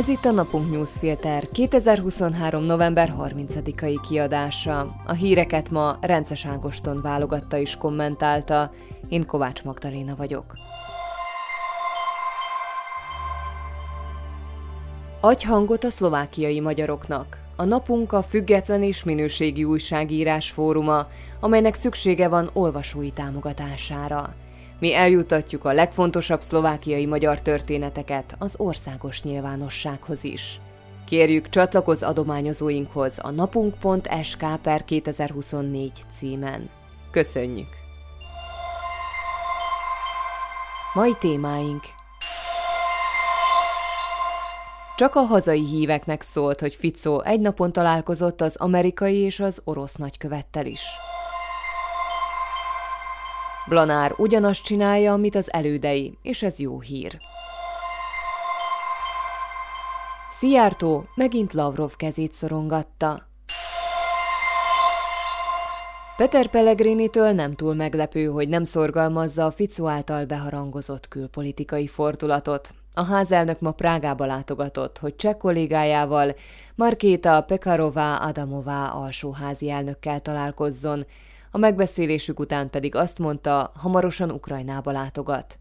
Ez itt a Napunk newsfilter 2023. november 30-ai kiadása. A híreket ma Rendes Ágoston válogatta és kommentálta. Én Kovács Magdaléna vagyok. Adj hangot a szlovákiai magyaroknak. A Napunk a független és minőségi újságírás fóruma, amelynek szüksége van olvasói támogatására. Mi eljutatjuk a legfontosabb szlovákiai magyar történeteket az országos nyilvánossághoz is. Kérjük, csatlakozz adományozóinkhoz a napunk.sk/2024 címen. Köszönjük! Mai témáink: csak a hazai híveknek szólt, hogy Fico egy napon találkozott az amerikai és az orosz nagykövettel is. Blanár ugyanazt csinálja, amit az elődei, és ez jó hír. Szijjártó megint Lavrov kezét szorongatta. Peter Pellegrinitől nem túl meglepő, hogy nem szorgalmazza a Fico által beharangozott külpolitikai fordulatot. A házelnök ma Prágába látogatott, hogy cseh kollégájával, Markéta Pekarová Adamová alsóházi elnökkel találkozzon, a megbeszélésük után pedig azt mondta, hamarosan Ukrajnába látogat.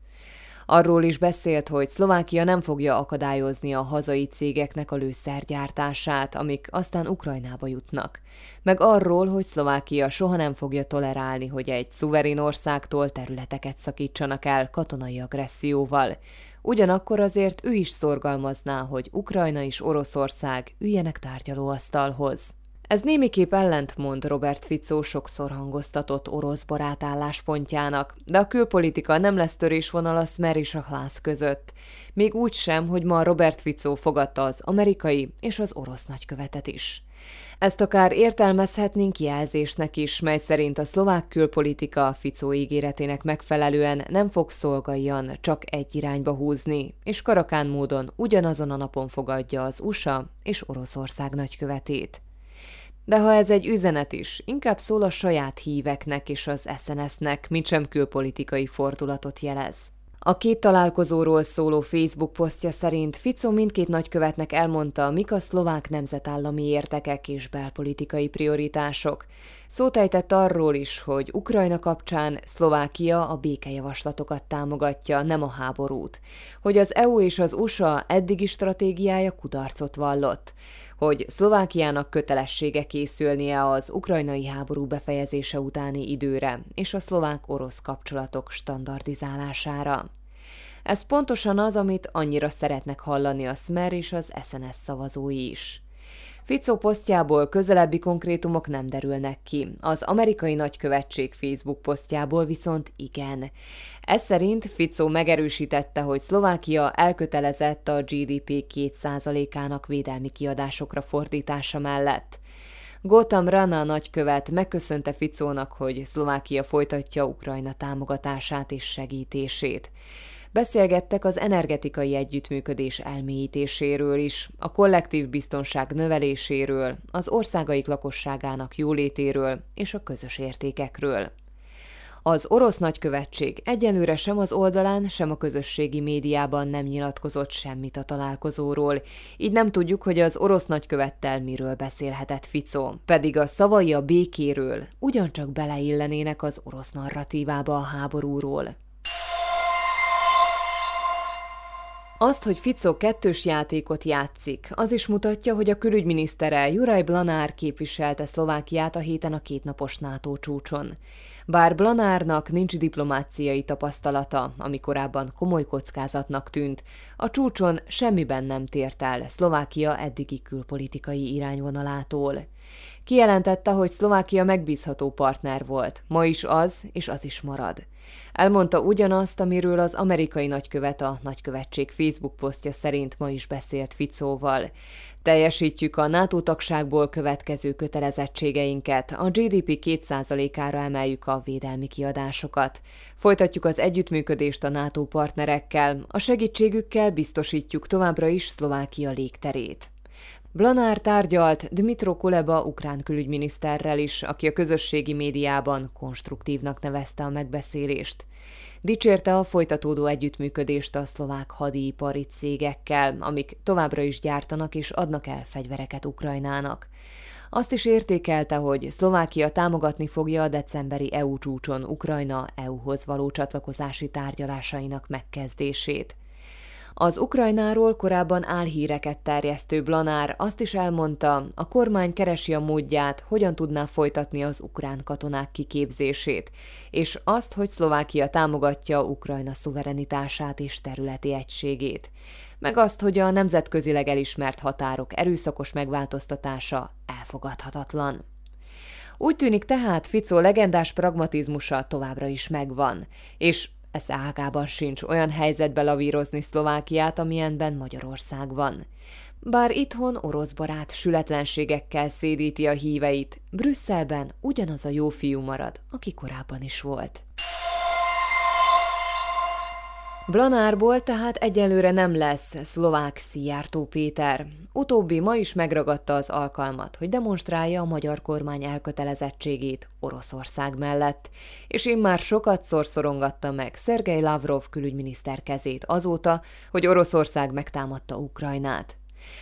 Arról is beszélt, hogy Szlovákia nem fogja akadályozni a hazai cégeknek a lőszergyártását, amik aztán Ukrajnába jutnak. Meg arról, hogy Szlovákia soha nem fogja tolerálni, hogy egy szuverén országtól területeket szakítsanak el katonai agresszióval. Ugyanakkor azért ő is szorgalmazná, hogy Ukrajna és Oroszország üljenek tárgyalóasztalhoz. Ez némiképp ellentmond Robert Fico sokszor hangoztatott orosz barát álláspontjának, de a külpolitika nem lesz törésvonal a Szmer és a Hlász között. Még úgy sem, hogy ma Robert Fico fogadta az amerikai és az orosz nagykövetet is. Ezt akár értelmezhetnénk jelzésnek is, mely szerint a szlovák külpolitika Fico ígéretének megfelelően nem fog szolgáljan csak egy irányba húzni, és karakán módon ugyanazon a napon fogadja az USA és Oroszország nagykövetét. De ha ez egy üzenet is, inkább szól a saját híveknek és az SNS-nek, mintsem külpolitikai fordulatot jelez. A két találkozóról szóló Facebook posztja szerint Fico mindkét nagykövetnek elmondta, mik a szlovák nemzetállami érdekek és belpolitikai prioritások. Szót ejtett arról is, hogy Ukrajna kapcsán Szlovákia a békejavaslatokat támogatja, nem a háborút. Hogy az EU és az USA eddigi stratégiája kudarcot vallott. Hogy Szlovákiának kötelessége készülnie az ukrajnai háború befejezése utáni időre és a szlovák-orosz kapcsolatok standardizálására. Ez pontosan az, amit annyira szeretnek hallani a Szmer és az SNS szavazói is. Fico posztjából közelebbi konkrétumok nem derülnek ki, az amerikai nagykövetség Facebook posztjából viszont igen. Ez szerint Fico megerősítette, hogy Szlovákia elkötelezett a GDP 2%-ának védelmi kiadásokra fordítása mellett. Gotham Rana nagykövet megköszönte Ficónak, hogy Szlovákia folytatja Ukrajna támogatását és segítését. Beszélgettek az energetikai együttműködés elmélyítéséről is, a kollektív biztonság növeléséről, az országaik lakosságának jólétéről és a közös értékekről. Az orosz nagykövetség egyelőre sem az oldalán, sem a közösségi médiában nem nyilatkozott semmit a találkozóról, így nem tudjuk, hogy az orosz nagykövettel miről beszélhetett Fico, pedig a szavai a békéről ugyancsak beleillenének az orosz narratívába a háborúról. Azt, hogy Fico kettős játékot játszik, az is mutatja, hogy a külügyminisztere Juraj Blanár képviselte Szlovákiát a héten a kétnapos NATO csúcson. Bár Blanárnak nincs diplomáciai tapasztalata, ami korábban komoly kockázatnak tűnt, a csúcson semmiben nem tért el Szlovákia eddigi külpolitikai irányvonalától. Kijelentette, hogy Szlovákia megbízható partner volt, ma is az, és az is marad. Elmondta ugyanazt, amiről az amerikai nagykövet a nagykövetség Facebook posztja szerint ma is beszélt Ficóval. Teljesítjük a NATO-tagságból következő kötelezettségeinket, a GDP 2%-ára emeljük a védelmi kiadásokat. Folytatjuk az együttműködést a NATO partnerekkel, a segítségükkel biztosítjuk továbbra is Szlovákia légterét. Blanár tárgyalt Dmitro Kuleba ukrán külügyminiszterrel is, aki a közösségi médiában konstruktívnak nevezte a megbeszélést. Dicsérte a folytatódó együttműködést a szlovák hadiipari cégekkel, amik továbbra is gyártanak és adnak el fegyvereket Ukrajnának. Azt is értékelte, hogy Szlovákia támogatni fogja a decemberi EU csúcson Ukrajna EU-hoz való csatlakozási tárgyalásainak megkezdését. Az Ukrajnáról korábban álhíreket terjesztő Blanár azt is elmondta, a kormány keresi a módját, hogyan tudná folytatni az ukrán katonák kiképzését, és azt, hogy Szlovákia támogatja Ukrajna szuverenitását és területi egységét, meg azt, hogy a nemzetközileg elismert határok erőszakos megváltoztatása elfogadhatatlan. Úgy tűnik tehát, Fico legendás pragmatizmusa továbbra is megvan, és ez ágában sincs olyan helyzetbe lavírozni Szlovákiát, amilyenben Magyarország van. Bár itthon orosz barát sületlenségekkel szédíti a híveit, Brüsszelben ugyanaz a jó fiú marad, aki korábban is volt. Blanárból tehát egyelőre nem lesz szlovák Szijjártó Péter. Utóbbi ma is megragadta az alkalmat, hogy demonstrálja a magyar kormány elkötelezettségét Oroszország mellett, és immár sokat szorongatta meg Szergej Lavrov külügyminiszter kezét azóta, hogy Oroszország megtámadta Ukrajnát.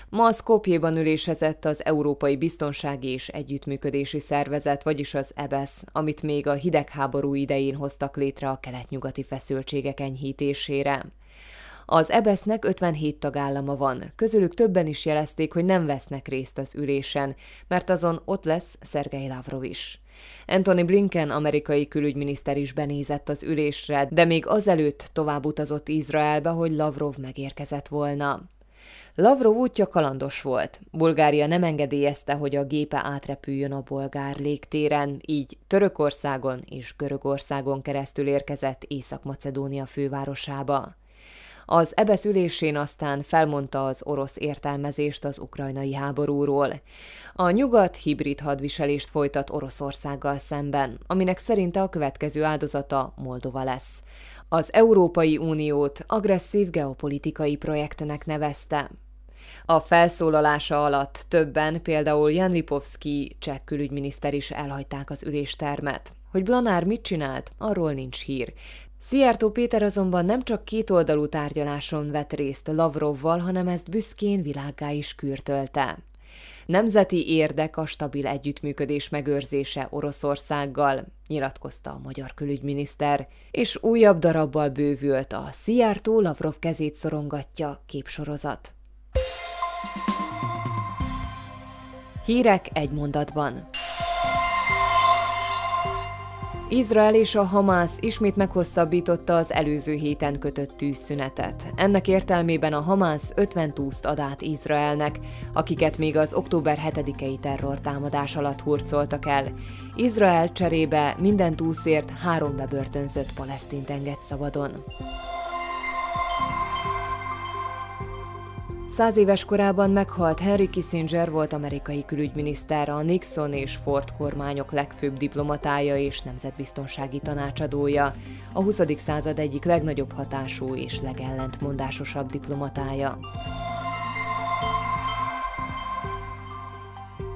Ma Szkopjéban ülésezett az Európai Biztonsági és Együttműködési Szervezet, vagyis az EBESZ, amit még a hidegháború idején hoztak létre a kelet-nyugati feszültségek enyhítésére. Az EBESZ-nek 57 tagállama van, közülük többen is jelezték, hogy nem vesznek részt az ülésen, mert azon ott lesz Szergej Lavrov is. Anthony Blinken amerikai külügyminiszter is benézett az ülésre, de még azelőtt tovább utazott Izraelbe, hogy Lavrov megérkezett volna. Lavrov útja kalandos volt. Bulgária nem engedélyezte, hogy a gépe átrepüljön a bolgár légtéren, így Törökországon és Görögországon keresztül érkezett Észak-Macedónia fővárosába. Az EBESZ ülésén aztán felmondta az orosz értelmezést az ukrajnai háborúról. A nyugat hibrid hadviselést folytat Oroszországgal szemben, aminek szerinte a következő áldozata Moldova lesz. Az Európai Uniót agresszív geopolitikai projektnek nevezte. A felszólalása alatt többen, például Jan Lipavský cseh külügyminiszter is elhagyták az üléstermet. Hogy Blanár mit csinált, arról nincs hír. Szijjártó Péter azonban nem csak kétoldalú tárgyaláson vett részt Lavrovval, hanem ezt büszkén világgá is kürtölte. Nemzeti érdek a stabil együttműködés megőrzése Oroszországgal, nyilatkozta a magyar külügyminiszter, és újabb darabbal bővült a Szijjártó Lavrov kezét szorongatja képsorozat. Hírek egy mondatban. Izrael és a Hamász ismét meghosszabbította az előző héten kötött tűzszünetet. Ennek értelmében a Hamász 50 túszt ad át Izraelnek, akiket még az október 7-i terrortámadás alatt hurcoltak el. Izrael cserébe minden túszért 3 bebörtönzött palesztint enged szabadon. 100 éves korában meghalt Henry Kissinger volt amerikai külügyminiszter, a Nixon és Ford kormányok legfőbb diplomatája és nemzetbiztonsági tanácsadója, a 20. század egyik legnagyobb hatású és legellentmondásosabb diplomatája.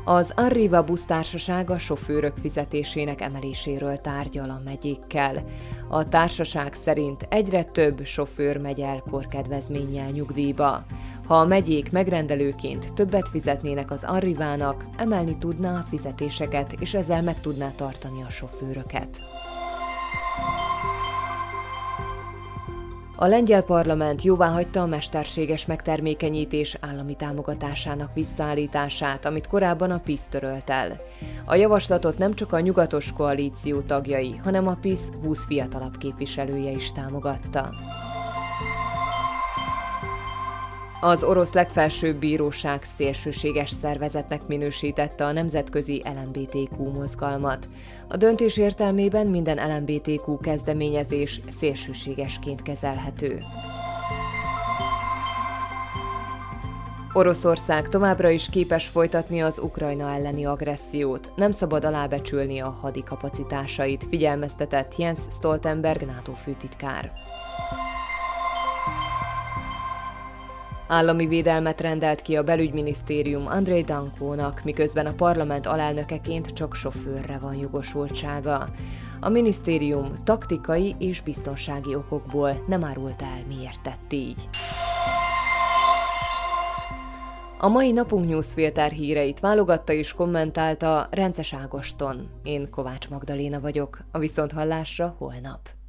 Az Arriva busztársaság a sofőrök fizetésének emeléséről tárgyal a megyékkel. A társaság szerint egyre több sofőr megy el korkedvezménnyel nyugdíjba. Ha a megyék megrendelőként többet fizetnének az Arrivának, emelni tudná a fizetéseket, és ezzel meg tudná tartani a sofőröket. A lengyel parlament jóváhagyta a mesterséges megtermékenyítés állami támogatásának visszaállítását, amit korábban a PIS törölt el. A javaslatot nem csak a nyugatos koalíció tagjai, hanem a PIS 20 fiatalabb képviselője is támogatta. Az orosz legfelsőbb bíróság szélsőséges szervezetnek minősítette a nemzetközi LGBTQ mozgalmat. A döntés értelmében minden LGBTQ kezdeményezés szélsőségesként kezelhető. Oroszország továbbra is képes folytatni az Ukrajna elleni agressziót, nem szabad alábecsülni a hadi kapacitásait, figyelmeztetett Jens Stoltenberg NATO főtitkár. Állami védelmet rendelt ki a belügyminisztérium Andrej Dankónak, miközben a parlament alelnökeként csak sofőrre van jogosultsága. A minisztérium taktikai és biztonsági okokból nem árult el, miért tett így. A mai Napunk newsfilter híreit válogatta és kommentálta Rendes Ágoston. Én Kovács Magdaléna vagyok, a viszonthallásra holnap.